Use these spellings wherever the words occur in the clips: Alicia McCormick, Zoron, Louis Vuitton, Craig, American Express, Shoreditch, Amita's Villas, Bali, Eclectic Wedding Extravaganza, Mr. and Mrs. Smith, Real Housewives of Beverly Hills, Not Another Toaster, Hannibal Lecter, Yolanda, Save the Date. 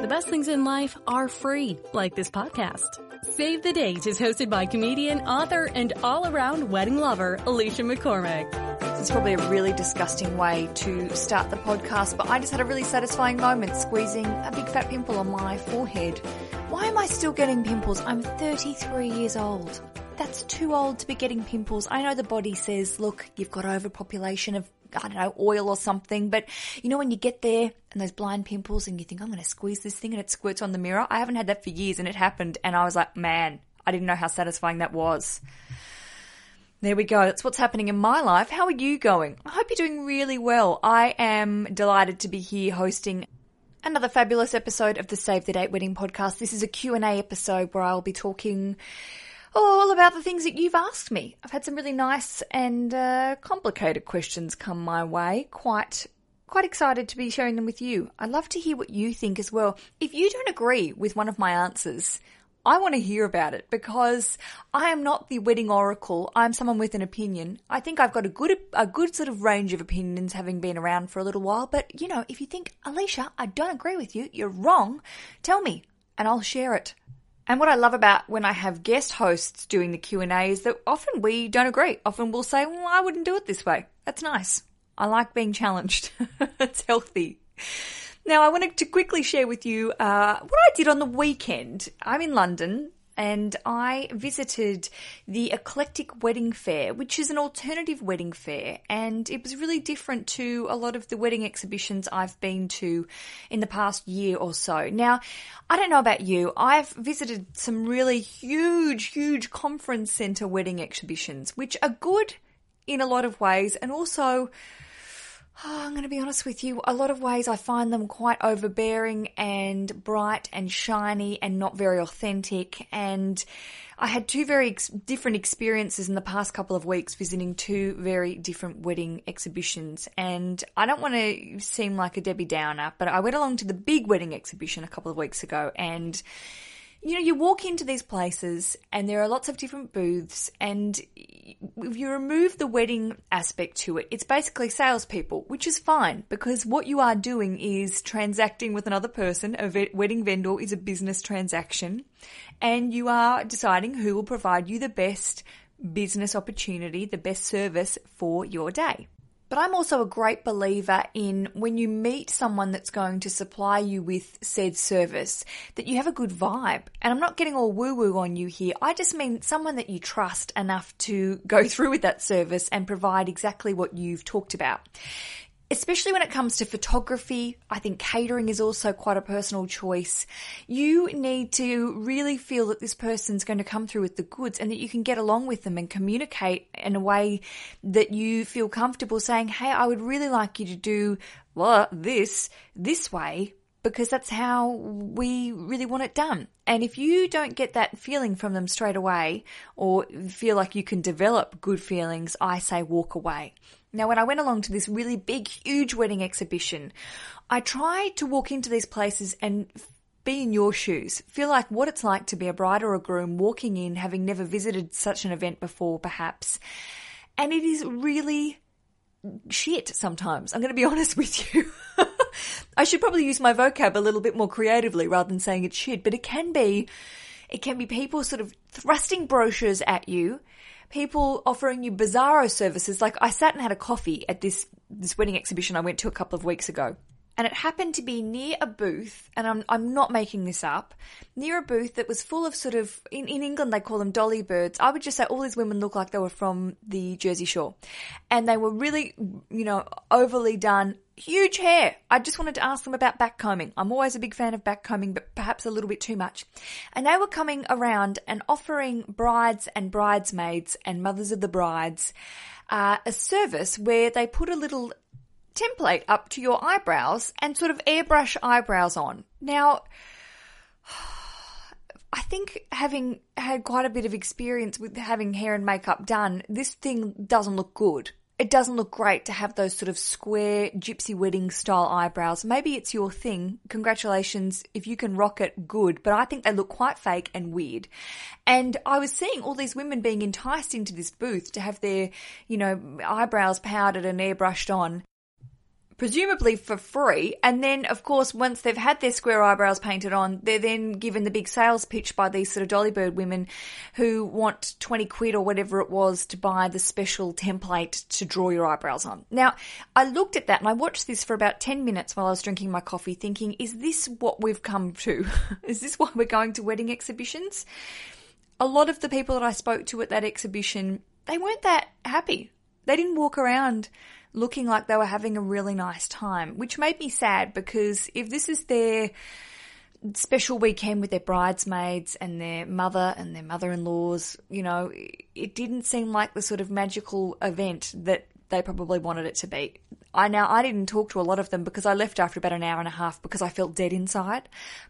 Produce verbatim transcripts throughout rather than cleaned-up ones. The best things in life are free, like this podcast. Save the Date is hosted by comedian, author, and all-around wedding lover, Alicia McCormick. It's probably a really disgusting way to start the podcast, but I just had a really satisfying moment squeezing a big fat pimple on my forehead. Why am I still getting pimples? I'm thirty-three years old. That's too old to be getting pimples. I know the body says, look, you've got overpopulation of, I don't know, oil or something. But, you know, when you get there and those blind pimples and you think, I'm going to squeeze this thing and it squirts on the mirror. I haven't had that for years and it happened. And I was like, man, I didn't know how satisfying that was. There we go. That's what's happening in my life. How are you going? I hope you're doing really well. I am delighted to be here hosting another fabulous episode of the Save the Date Wedding Podcast. This is a Q and A episode where I'll be talking all about the things that you've asked me. I've had some really nice and uh, complicated questions come my way. Quite, quite excited to be sharing them with you. I'd love to hear what you think as well. If you don't agree with one of my answers, I want to hear about it because I am not the wedding oracle. I'm someone with an opinion. I think I've got a good, a good sort of range of opinions having been around for a little while. But, you know, if you think, Alicia, I don't agree with you, you're wrong, tell me and I'll share it. And what I love about when I have guest hosts doing the Q and A is that often we don't agree. Often we'll say, well, I wouldn't do it this way. That's nice. I like being challenged. It's healthy. Now, I wanted to quickly share with you uh, what I did on the weekend. I'm in London and I visited the Eclectic Wedding Fair, which is an alternative wedding fair. And it was really different to a lot of the wedding exhibitions I've been to in the past year or so. Now, I don't know about you. I've visited some really huge, huge conference centre wedding exhibitions, which are good in a lot of ways and also, oh, I'm going to be honest with you, a lot of ways I find them quite overbearing and bright and shiny and not very authentic. And I had two very ex- different experiences in the past couple of weeks visiting two very different wedding exhibitions. And I don't want to seem like a Debbie Downer, but I went along to the big wedding exhibition a couple of weeks ago and, you know, you walk into these places and there are lots of different booths and if you remove the wedding aspect to it, it's basically salespeople, which is fine because what you are doing is transacting with another person. A wedding vendor is a business transaction and you are deciding who will provide you the best business opportunity, the best service for your day. But I'm also a great believer in when you meet someone that's going to supply you with said service, that you have a good vibe. And I'm not getting all woo-woo on you here. I just mean someone that you trust enough to go through with that service and provide exactly what you've talked about. Especially when it comes to photography, I think catering is also quite a personal choice. You need to really feel that this person's going to come through with the goods and that you can get along with them and communicate in a way that you feel comfortable saying, hey, I would really like you to do well, this, this way, because that's how we really want it done. And if you don't get that feeling from them straight away or feel like you can develop good feelings, I say walk away. Now, when I went along to this really big, huge wedding exhibition, I tried to walk into these places and be in your shoes, feel like what it's like to be a bride or a groom walking in, having never visited such an event before, perhaps. And it is really shit sometimes. I'm going to be honest with you. I should probably use my vocab a little bit more creatively rather than saying it's shit, but it can be, it can be people sort of thrusting brochures at you, people offering you bizarro services. Like I sat and had a coffee at this, this wedding exhibition I went to a couple of weeks ago and it happened to be near a booth, and I'm I'm not making this up, near a booth that was full of sort of, in, in England they call them dolly birds. I would just say all these women look like they were from the Jersey Shore and they were really, you know, overly done, huge hair. I just wanted to ask them about backcombing. I'm always a big fan of backcombing, but perhaps a little bit too much. And they were coming around and offering brides and bridesmaids and mothers of the brides uh, a service where they put a little template up to your eyebrows and sort of airbrush eyebrows on. Now, I think having had quite a bit of experience with having hair and makeup done, this thing doesn't look good. It doesn't look great to have those sort of square gypsy wedding style eyebrows. Maybe it's your thing. Congratulations. If you can rock it, good. But I think they look quite fake and weird. And I was seeing all these women being enticed into this booth to have their, you know, eyebrows powdered and airbrushed on. presumably for free. And then, of course, once they've had their square eyebrows painted on, they're then given the big sales pitch by these sort of Dollybird women who want twenty quid or whatever it was to buy the special template to draw your eyebrows on. Now, I looked at that and I watched this for about ten minutes while I was drinking my coffee thinking, is this what we've come to? Is this why we're going to wedding exhibitions? A lot of the people that I spoke to at that exhibition, they weren't that happy. They didn't walk around looking like they were having a really nice time, which made me sad because if this is their special weekend with their bridesmaids and their mother and their mother-in-laws, you know, it didn't seem like the sort of magical event that they probably wanted it to be. I now I didn't talk to a lot of them because I left after about an hour and a half because I felt dead inside,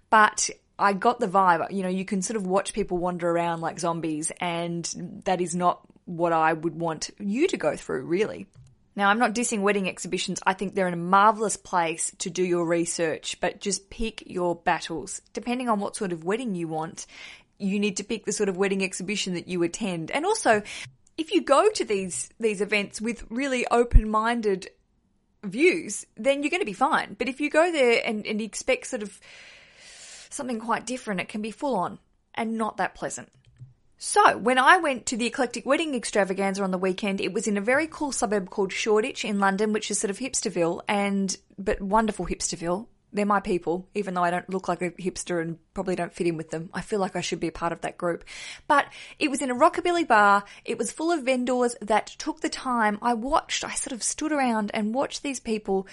but I got the vibe. You know, you can sort of watch people wander around like zombies, and that is not what I would want you to go through, really. Now, I'm not dissing wedding exhibitions. I think they're in a marvellous place to do your research, but just pick your battles. Depending on what sort of wedding you want, you need to pick the sort of wedding exhibition that you attend. And also, if you go to these these events with really open-minded views, then you're going to be fine. But if you go there and, and expect sort of something quite different, it can be full-on and not that pleasant. So when I went to the Eclectic Wedding Extravaganza on the weekend, it was in a very cool suburb called Shoreditch in London, which is sort of hipsterville, and but wonderful hipsterville. They're my people, even though I don't look like a hipster and probably don't fit in with them. I feel like I should be a part of that group. But it was in a rockabilly bar. It was full of vendors that took the time. I watched, I sort of stood around and watched these people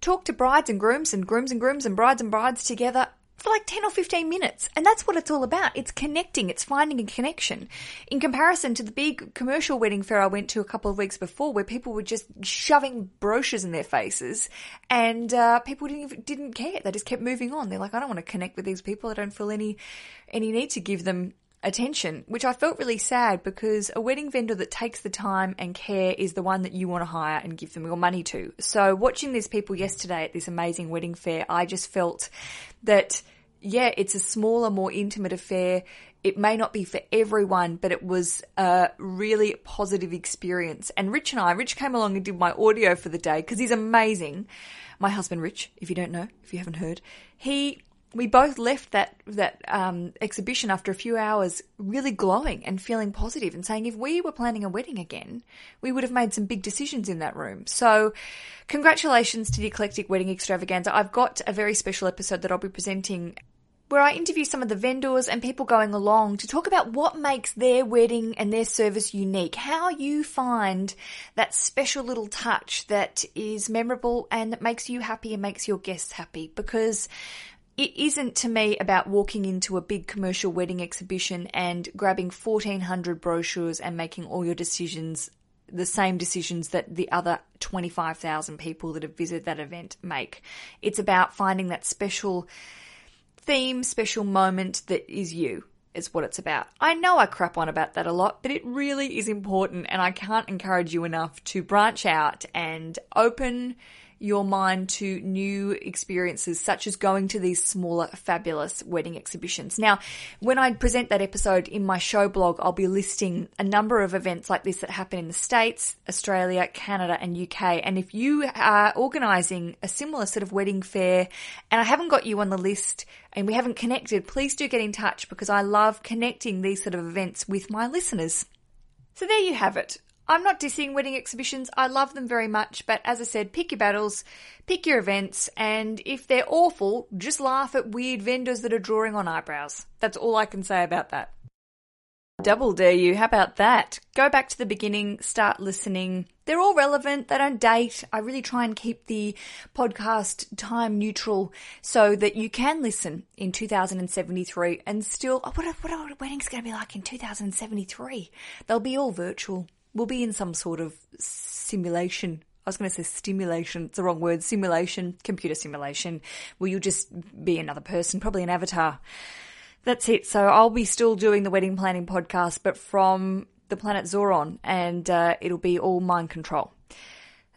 talk to brides and grooms and grooms and grooms and brides and brides together for like ten or fifteen minutes. And that's what it's all about. It's connecting. It's finding a connection. In comparison to the big commercial wedding fair I went to a couple of weeks before where people were just shoving brochures in their faces and uh, people didn't even, didn't care. They just kept moving on. They're like, I don't want to connect with these people. I don't feel any any need to give them attention, which I felt really sad because a wedding vendor that takes the time and care is the one that you want to hire and give them your money to. So watching these people yesterday at this amazing wedding fair, I just felt that, yeah, it's a smaller, more intimate affair. It may not be for everyone, but it was a really positive experience. And Rich and I, Rich came along and did my audio for the day because he's amazing. My husband, Rich, if you don't know, if you haven't heard, he... We both left that that um, exhibition after a few hours really glowing and feeling positive and saying if we were planning a wedding again, we would have made some big decisions in that room. So congratulations to the Eclectic Wedding Extravaganza. I've got a very special episode that I'll be presenting where I interview some of the vendors and people going along to talk about what makes their wedding and their service unique, how you find that special little touch that is memorable and that makes you happy and makes your guests happy because it isn't to me about walking into a big commercial wedding exhibition and grabbing fourteen hundred brochures and making all your decisions the same decisions that the other twenty-five thousand people that have visited that event make. It's about finding that special theme, special moment that is you. Is what it's about. I know I crap on about that a lot, but it really is important and I can't encourage you enough to branch out and open your mind to new experiences such as going to these smaller fabulous wedding exhibitions. Now, when I present that episode in my show blog, I'll be listing a number of events like this that happen in the States, Australia, Canada and U K. And if you are organising a similar sort of wedding fair and I haven't got you on the list and we haven't connected, please do get in touch because I love connecting these sort of events with my listeners. So there you have it. I'm not dissing wedding exhibitions. I love them very much. But as I said, pick your battles, pick your events. And if they're awful, just laugh at weird vendors that are drawing on eyebrows. That's all I can say about that. Double dare you. How about that? Go back to the beginning, start listening. They're all relevant. They don't date. I really try and keep the podcast time neutral so that you can listen in two thousand seventy-three and still, oh, what are, what are weddings going to be like in two thousand seventy-three? They'll be all virtual. We'll be in some sort of simulation. I was going to say stimulation. It's the wrong word. Simulation, computer simulation, where you'll just be another person, probably an avatar. That's it. So I'll be still doing the wedding planning podcast, but from the planet Zoron, and uh, it'll be all mind control.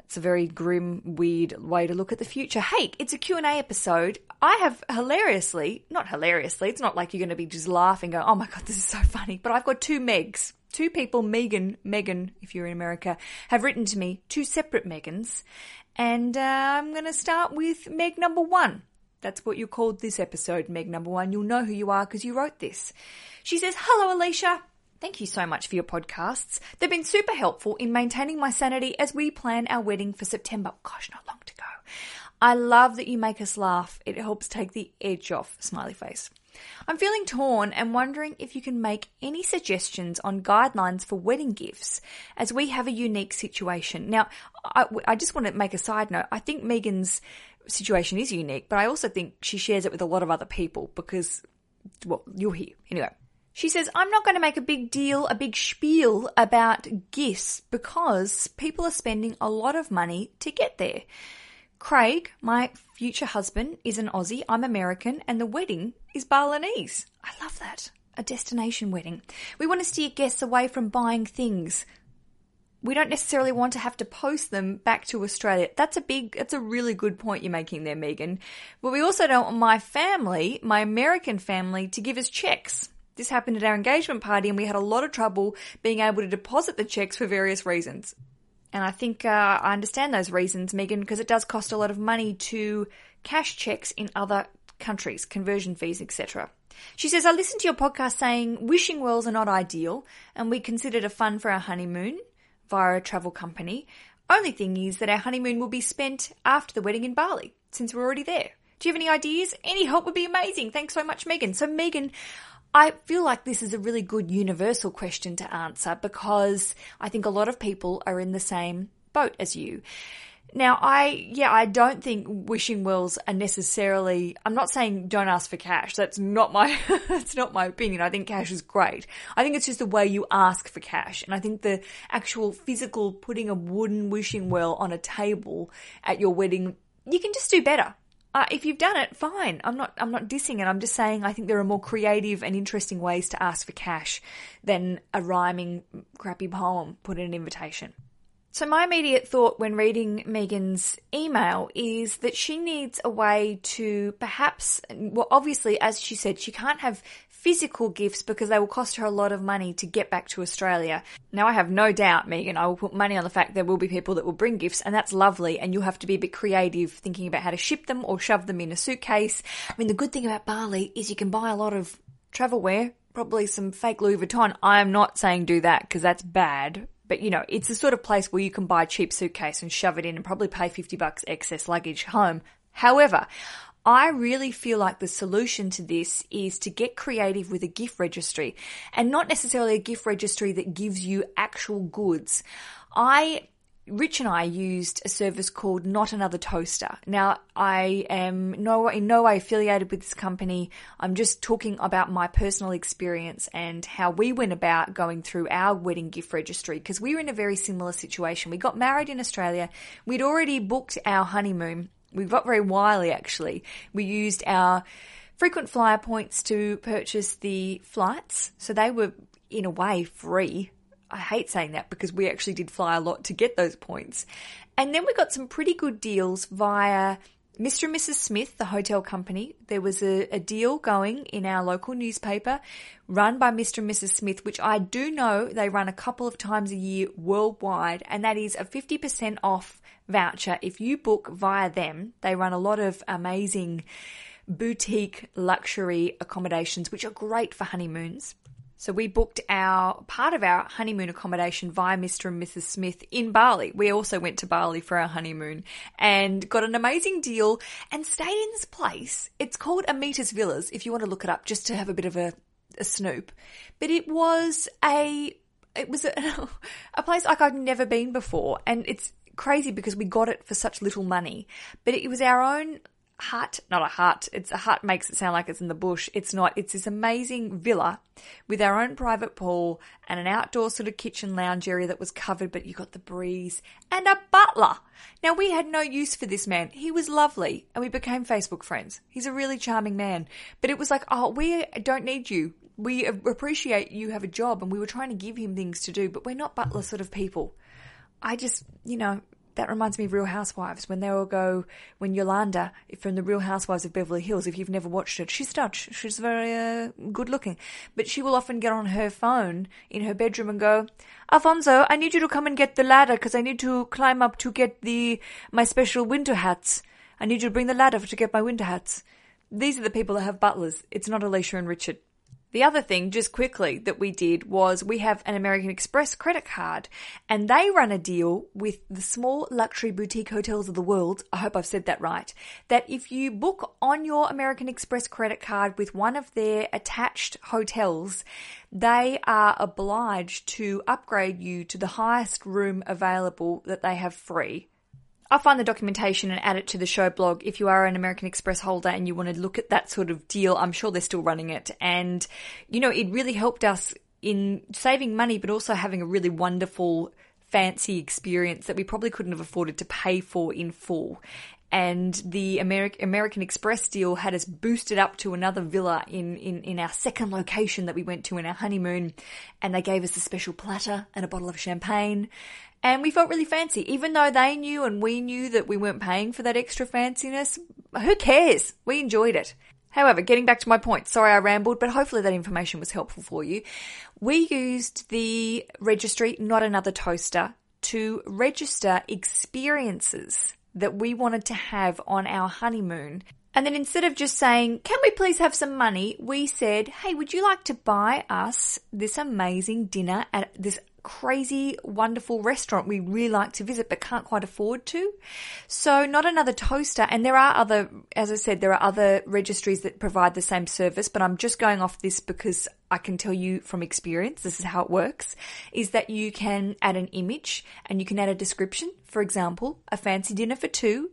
It's a very grim, weird way to look at the future. Hey, it's a Q and A episode. I have hilariously, not hilariously, it's not like you're going to be just laughing, going, oh my God, this is so funny, but I've got two Megs. Two people, Megan, Megan, if you're in America, have written to me, two separate Megans, and uh, I'm going to start with Meg number one. That's what you called this episode, Meg number one. You'll know who you are because you wrote this. She says, hello, Alicia. Thank you so much for your podcasts. They've been super helpful in maintaining my sanity as we plan our wedding for September. Gosh, not long to go. I love that you make us laugh. It helps take the edge off. Smiley face. I'm feeling torn and wondering if you can make any suggestions on guidelines for wedding gifts as we have a unique situation. Now, I, I just want to make a side note. I think Megan's situation is unique, but I also think she shares it with a lot of other people because, well, you'll hear. Anyway. She says, I'm not going to make a big deal, a big spiel about gifts because people are spending a lot of money to get there. Craig, my future husband, is an Aussie, I'm American, and the wedding is Balinese. I love that. A destination wedding. We want to steer guests away from buying things. We don't necessarily want to have to post them back to Australia. That's a big, that's a really good point you're making there, Megan. But we also don't want my family, my American family, to give us checks. This happened at our engagement party and we had a lot of trouble being able to deposit the checks for various reasons. And I think uh, I understand those reasons, Megan, because it does cost a lot of money to cash checks in other countries, conversion fees, et cetera. She says, I listened to your podcast saying wishing wells are not ideal and we considered a fund for our honeymoon via a travel company. Only thing is that our honeymoon will be spent after the wedding in Bali since we're already there. Do you have any ideas? Any help would be amazing. Thanks so much, Megan. So, Megan, I feel like this is a really good universal question to answer because I think a lot of people are in the same boat as you. Now, I, yeah, I don't think wishing wells are necessarily, I'm not saying don't ask for cash. That's not my, that's not my opinion. I think cash is great. I think it's just the way you ask for cash. And I think the actual physical putting a wooden wishing well on a table at your wedding, you can just do better. Uh, if you've done it, fine. I'm not I'm not dissing it. I'm just saying I think there are more creative and interesting ways to ask for cash than a rhyming crappy poem put in an invitation. So my immediate thought when reading Megan's email is that she needs a way to perhaps, well, obviously, as she said, she can't have physical gifts because they will cost her a lot of money to get back to Australia. Now, I have no doubt, Megan, I will put money on the fact there will be people that will bring gifts, and that's lovely, and you'll have to be a bit creative thinking about how to ship them or shove them in a suitcase. I mean, the good thing about Bali is you can buy a lot of travelware, probably some fake Louis Vuitton. I'm not saying do that because that's bad. But, you know, it's the sort of place where you can buy a cheap suitcase and shove it in and probably pay fifty bucks excess luggage home. However, I really feel like the solution to this is to get creative with a gift registry, and not necessarily a gift registry that gives you actual goods. I... Rich and I used a service called Not Another Toaster. Now, I am no, in no way affiliated with this company. I'm just talking about my personal experience and how we went about going through our wedding gift registry because we were in a very similar situation. We got married in Australia. We'd already booked our honeymoon. We got very wily, actually. We used our frequent flyer points to purchase the flights. So they were, in a way, free. I hate saying that because we actually did fly a lot to get those points. And then we got some pretty good deals via Mister and Missus Smith, the hotel company. There was a, a deal going in our local newspaper run by Mister and Missus Smith, which I do know they run a couple of times a year worldwide, and that is a fifty percent off voucher. If you book via them, they run a lot of amazing boutique luxury accommodations, which are great for honeymoons. So we booked our part of our honeymoon accommodation via Mister and Missus Smith in Bali. We also went to Bali for our honeymoon and got an amazing deal and stayed in this place. It's called Amita's Villas, if you want to look it up, just to have a bit of a, a snoop. But it was a it was a, a place like I'd never been before, and it's crazy because we got it for such little money. But it was our own hut, not a hut, it's a hut makes it sound like it's in the bush. It's not, it's this amazing villa with our own private pool and an outdoor sort of kitchen lounge area that was covered, but you got the breeze and a butler. Now, we had no use for this man. He was lovely and we became Facebook friends. He's a really charming man, but it was like, oh, we don't need you. We appreciate you have a job, and we were trying to give him things to do, but we're not butler sort of people. I just, you know, That reminds me of Real Housewives, when they all go, when Yolanda from the Real Housewives of Beverly Hills, if you've never watched it, she's Dutch, she's very uh, good looking, but she will often get on her phone in her bedroom and go, Alfonso, I need you to come and get the ladder because I need to climb up to get the my special winter hats. I need you to bring the ladder to get my winter hats. These are the people that have butlers. It's not Alicia and Richard. The other thing, just quickly, that we did was we have an American Express credit card, and they run a deal with the small luxury boutique hotels of the world, I hope I've said that right, that if you book on your American Express credit card with one of their attached hotels, they are obliged to upgrade you to the highest room available that they have free. I'll find the documentation and add it to the show blog if you are an American Express holder and you want to look at that sort of deal. I'm sure they're still running it. And, you know, it really helped us in saving money, but also having a really wonderful, fancy experience that we probably couldn't have afforded to pay for in full. And the Ameri- American Express deal had us boosted up to another villa in, in, in our second location that we went to in our honeymoon. And they gave us a special platter and a bottle of champagne. And we felt really fancy, even though they knew and we knew that we weren't paying for that extra fanciness. Who cares? We enjoyed it. However, getting back to my point, sorry I rambled, but hopefully that information was helpful for you. We used the registry, Not Another Toaster, to register experiences that we wanted to have on our honeymoon. And then instead of just saying, can we please have some money? We said, hey, would you like to buy us this amazing dinner at this crazy, wonderful restaurant we really like to visit but can't quite afford to? So Not Another Toaster, and there are other, as I said, there are other registries that provide the same service, but I'm just going off this because I can tell you from experience, this is how it works, is that you can add an image and you can add a description, for example, a fancy dinner for two,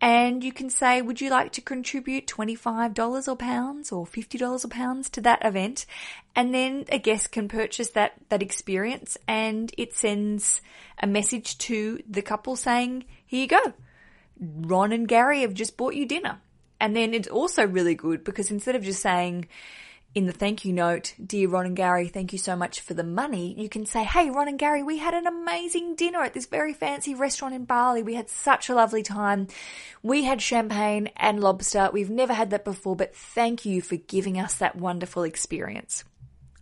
and you can say, would you like to contribute twenty-five dollars or pounds or fifty dollars or pounds to that event? And then a guest can purchase that, that experience, and it sends a message to the couple saying, here you go, Ron and Gary have just bought you dinner. And then it's also really good because instead of just saying in the thank you note, dear Ron and Gary, thank you so much for the money, you can say, hey, Ron and Gary, we had an amazing dinner at this very fancy restaurant in Bali. We had such a lovely time. We had champagne and lobster. We've never had that before, but thank you for giving us that wonderful experience.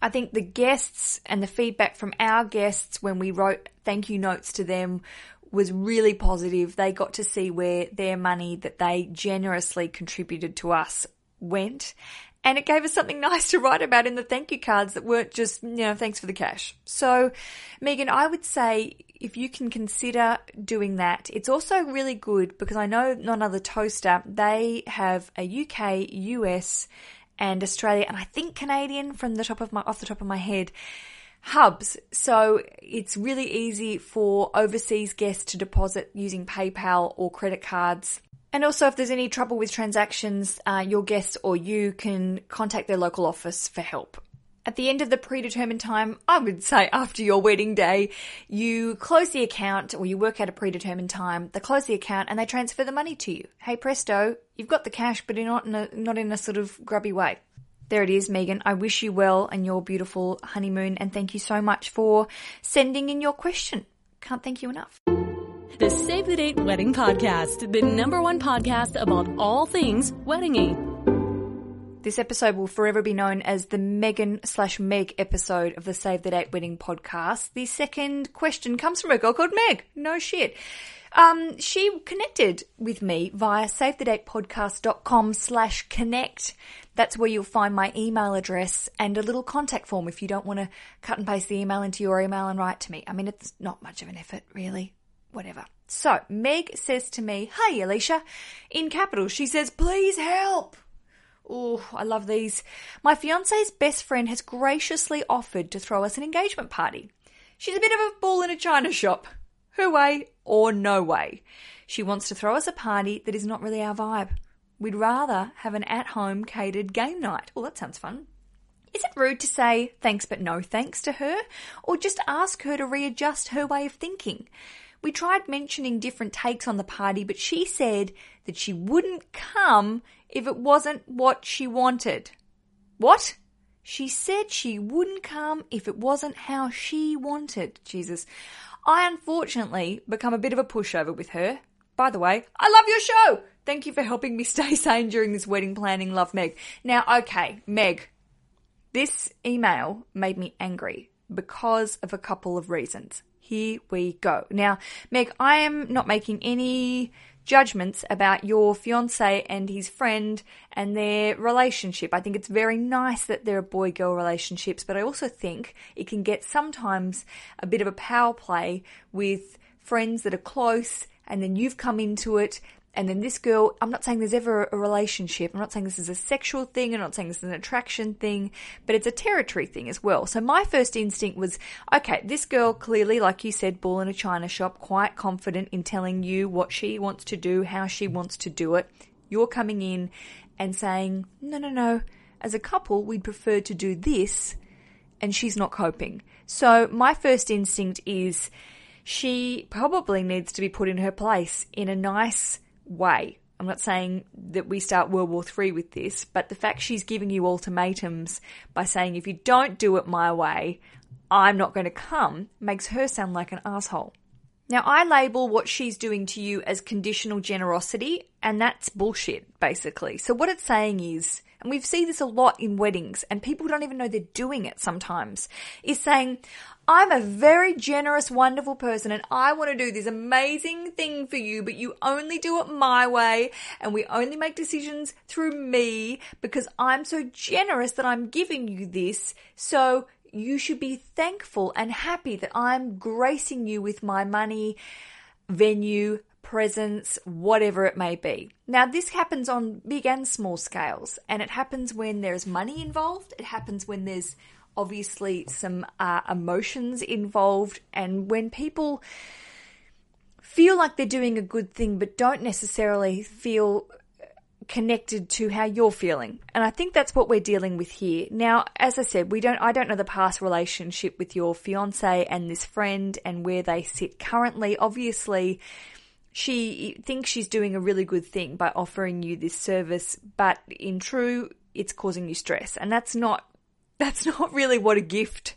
I think the guests and the feedback from our guests when we wrote thank you notes to them was really positive. They got to see where their money that they generously contributed to us went. And it gave us something nice to write about in the thank you cards that weren't just, you know, thanks for the cash. So, Megan, I would say if you can consider doing that, it's also really good because I know Not Another Toaster, they have a U K, U S, and Australia, and I think Canadian from the top of my off the top of my head, hubs. So it's really easy for overseas guests to deposit using PayPal or credit cards. And also, if there's any trouble with transactions, uh, your guests or you can contact their local office for help. At the end of the predetermined time, I would say after your wedding day, you close the account or you work out a predetermined time, they close the account and they transfer the money to you. Hey presto, you've got the cash but not in a, not in a sort of grubby way. There it is, Megan. I wish you well and your beautiful honeymoon, and thank you so much for sending in your question. Can't thank you enough. The Save the Date Wedding Podcast, the number one podcast about all things wedding-y. This episode will forever be known as the Megan slash Meg episode of the Save the Date Wedding Podcast. The second question comes from a girl called Meg. No shit. Um, she connected with me via SaveTheDatePodcast.com slash connect. That's where you'll find my email address and a little contact form if you don't want to cut and paste the email into your email and write to me. I mean, it's not much of an effort, really. Whatever. So Meg says to me, hey, Alicia, in capital, she says, please help. Oh, I love these. My fiance's best friend has graciously offered to throw us an engagement party. She's a bit of a ball in a china shop. Her way or no way. She wants to throw us a party that is not really our vibe. We'd rather have an at-home catered game night. Well, that sounds fun. Is it rude to say thanks but no thanks to her, or just ask her to readjust her way of thinking? We tried mentioning different takes on the party, but she said that she wouldn't come if it wasn't what she wanted. What? She said she wouldn't come if it wasn't how she wanted. Jesus. I unfortunately become a bit of a pushover with her. By the way, I love your show. Thank you for helping me stay sane during this wedding planning. Love, Meg. Now, okay, Meg, this email made me angry because of a couple of reasons. Here we go. Now, Meg, I am not making any judgments about your fiancé and his friend and their relationship. I think it's very nice that there are boy-girl relationships, but I also think it can get sometimes a bit of a power play with friends that are close, and then you've come into it, and then this girl, I'm not saying there's ever a relationship, I'm not saying this is a sexual thing, I'm not saying this is an attraction thing, but it's a territory thing as well. So my first instinct was, okay, this girl clearly, like you said, ball in a china shop, quite confident in telling you what she wants to do, how she wants to do it. You're coming in and saying, no, no, no, as a couple, we'd prefer to do this, and she's not coping. So my first instinct is she probably needs to be put in her place in a nice way. I'm not saying that we start World War Three with this, but the fact she's giving you ultimatums by saying, if you don't do it my way, I'm not going to come, makes her sound like an asshole. Now, I label what she's doing to you as conditional generosity, and that's bullshit, basically. So what it's saying is, and we see this a lot in weddings, and people don't even know they're doing it sometimes, is saying, I'm a very generous, wonderful person, and I want to do this amazing thing for you, but you only do it my way, and we only make decisions through me because I'm so generous that I'm giving you this, so you should be thankful and happy that I'm gracing you with my money, venue, presence, whatever it may be. Now, this happens on big and small scales, and it happens when there's money involved. It happens when there's obviously some uh, emotions involved, and when people feel like they're doing a good thing but don't necessarily feel connected to how you're feeling. And I think that's what we're dealing with here. Now, as I said, we don't I don't know the past relationship with your fiancé and this friend and where they sit currently. Obviously, she thinks she's doing a really good thing by offering you this service, but in truth, it's causing you stress. And that's not, that's not really what a gift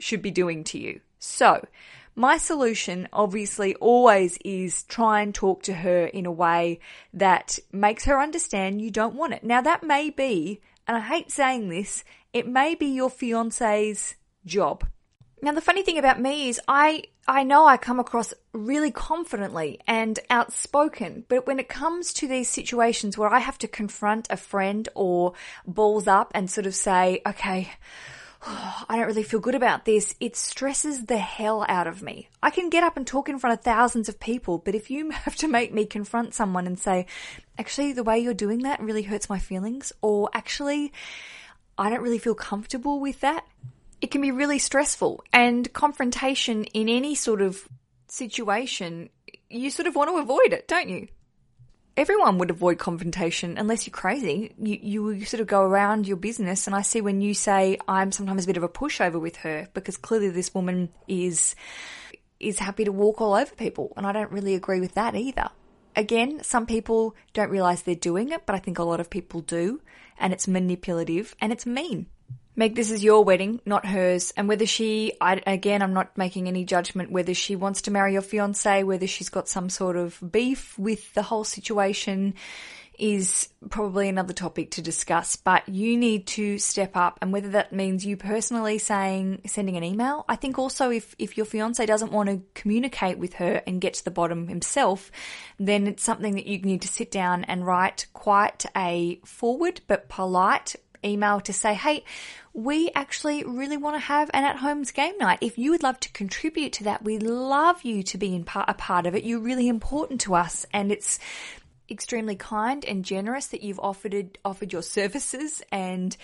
should be doing to you. So my solution obviously always is try and talk to her in a way that makes her understand you don't want it. Now, that may be, and I hate saying this, it may be your fiance's job. Now, the funny thing about me is I... I know I come across really confidently and outspoken, but when it comes to these situations where I have to confront a friend or balls up and sort of say, okay, oh, I don't really feel good about this, it stresses the hell out of me. I can get up and talk in front of thousands of people, but if you have to make me confront someone and say, actually, the way you're doing that really hurts my feelings, or actually, I don't really feel comfortable with that, it can be really stressful. And confrontation in any sort of situation, you sort of want to avoid it, don't you? Everyone would avoid confrontation unless you're crazy. You, you, you sort of go around your business, and I see when you say I'm sometimes a bit of a pushover with her because clearly this woman is is happy to walk all over people, and I don't really agree with that either. Again, some people don't realise they're doing it, but I think a lot of people do, and it's manipulative and it's mean. Meg, this is your wedding, not hers, and whether she, I, again, I'm not making any judgment, whether she wants to marry your fiancé, whether she's got some sort of beef with the whole situation is probably another topic to discuss, but you need to step up, and whether that means you personally saying, sending an email. I think also if, if your fiancé doesn't want to communicate with her and get to the bottom himself, then it's something that you need to sit down and write quite a forward but polite email to say, hey, we actually really want to have an at-home's game night. If you would love to contribute to that, we'd love you to be in part, a part of it. You're really important to us, and it's extremely kind and generous that you've offered offered your services, and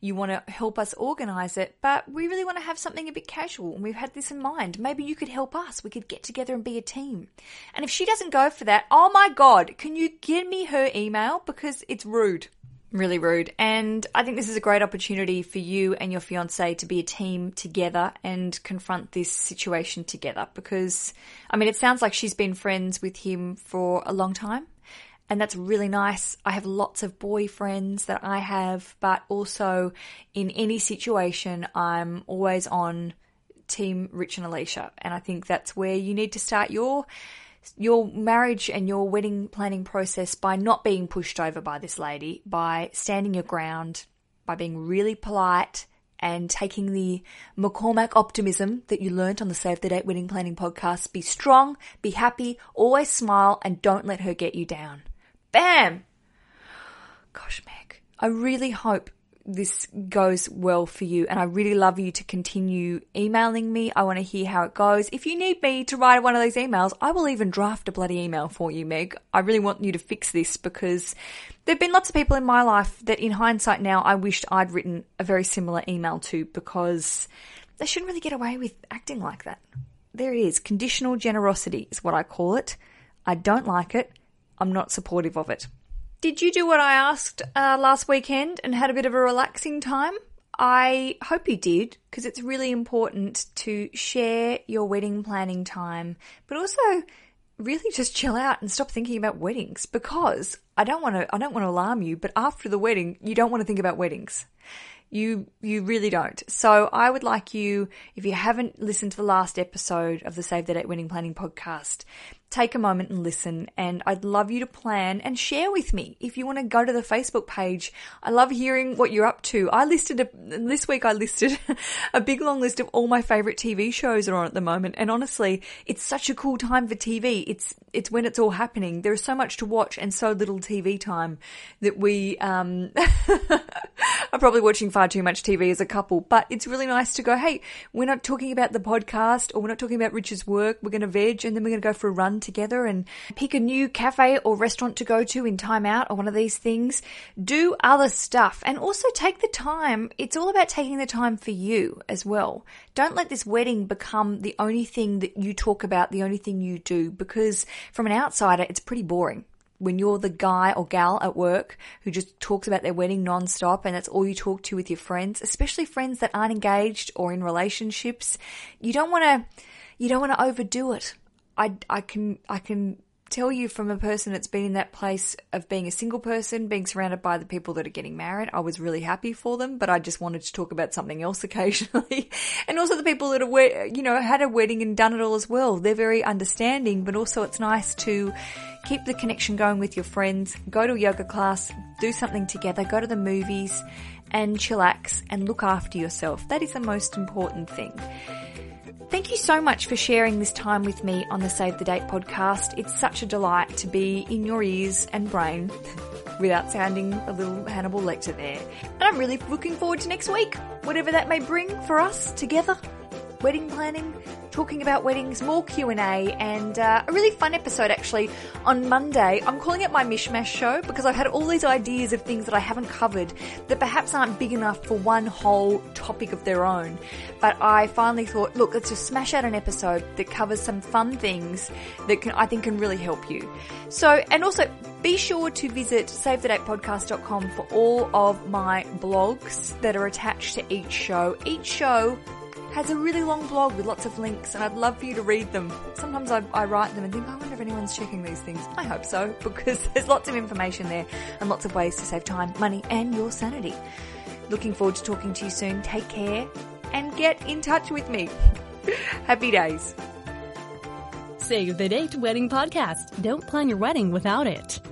you want to help us organise it, but we really want to have something a bit casual, and we've had this in mind. Maybe you could help us. We could get together and be a team. And if she doesn't go for that, oh my God, can you give me her email? Because it's rude. Really rude. And I think this is a great opportunity for you and your fiancé to be a team together and confront this situation together, because, I mean, it sounds like she's been friends with him for a long time, and that's really nice. I have lots of boyfriends that I have, but also in any situation, I'm always on team Rich and Alicia. And I think that's where you need to start your your marriage and your wedding planning process, by not being pushed over by this lady, by standing your ground, by being really polite and taking the McCormack optimism that you learnt on the Save the Date Wedding Planning podcast. Be strong, be happy, always smile, and don't let her get you down. Bam! Gosh, Meg, I really hope this goes well for you, and I really love you to continue emailing me. I want to hear how it goes. If you need me to write one of those emails, I will even draft a bloody email for you, Meg. I really want you to fix this, because there have been lots of people in my life that in hindsight now I wished I'd written a very similar email to, because they shouldn't really get away with acting like that. There it is. Conditional generosity is what I call it. I don't like it. I'm not supportive of it. Did you do what I asked uh, last weekend and had a bit of a relaxing time? I hope you did, because it's really important to share your wedding planning time, but also really just chill out and stop thinking about weddings, because I don't want to I don't want to alarm you, but after the wedding, you don't want to think about weddings. You you really don't. So I would like you, if you haven't listened to the last episode of the Save the Date Wedding Planning podcast, take a moment and listen, and I'd love you to plan and share with me. If you want to go to the Facebook page, I love hearing what you're up to. I listed, a, this week I listed a big long list of all my favourite T V shows that are on at the moment, and honestly, it's such a cool time for T V. It's it's when it's all happening. There is so much to watch and so little T V time that we um, are probably watching far too much T V as a couple, but it's really nice to go, hey, we're not talking about the podcast, or we're not talking about Richard's work, we're going to veg, and then we're going to go for a run together and pick a new cafe or restaurant to go to in time out, or one of these things. Do other stuff, and also take the time. It's all about taking the time for you as well. Don't let this wedding become the only thing that you talk about, the only thing you do, because from an outsider, it's pretty boring. When you're the guy or gal at work who just talks about their wedding nonstop, and that's all you talk to with your friends, especially friends that aren't engaged or in relationships, you don't want to, you don't want to overdo it. I, I can I can tell you from a person that's been in that place of being a single person, being surrounded by the people that are getting married. I was really happy for them, but I just wanted to talk about something else occasionally. And also the people that are, you know, had a wedding and done it all as well. They're very understanding, but also it's nice to keep the connection going with your friends. Go to a yoga class, do something together, go to the movies, and chillax and look after yourself. That is the most important thing. Thank you so much for sharing this time with me on the Save the Date podcast. It's such a delight to be in your ears and brain without sounding a little Hannibal Lecter there. And I'm really looking forward to next week, whatever that may bring for us together. Wedding planning, talking about weddings, more Q and A, and uh, a really fun episode actually on Monday. I'm calling it my mishmash show, because I've had all these ideas of things that I haven't covered that perhaps aren't big enough for one whole topic of their own. But I finally thought, look, let's just smash out an episode that covers some fun things that can, I think can really help you. So, and also be sure to visit save the date podcast dot com for all of my blogs that are attached to each show. Each show has a really long blog with lots of links, and I'd love for you to read them. Sometimes I, I write them and think, I wonder if anyone's checking these things. I hope so, because there's lots of information there and lots of ways to save time, money, and your sanity. Looking forward to talking to you soon. Take care and get in touch with me. Happy days. Save the Date Wedding Podcast. Don't plan your wedding without it.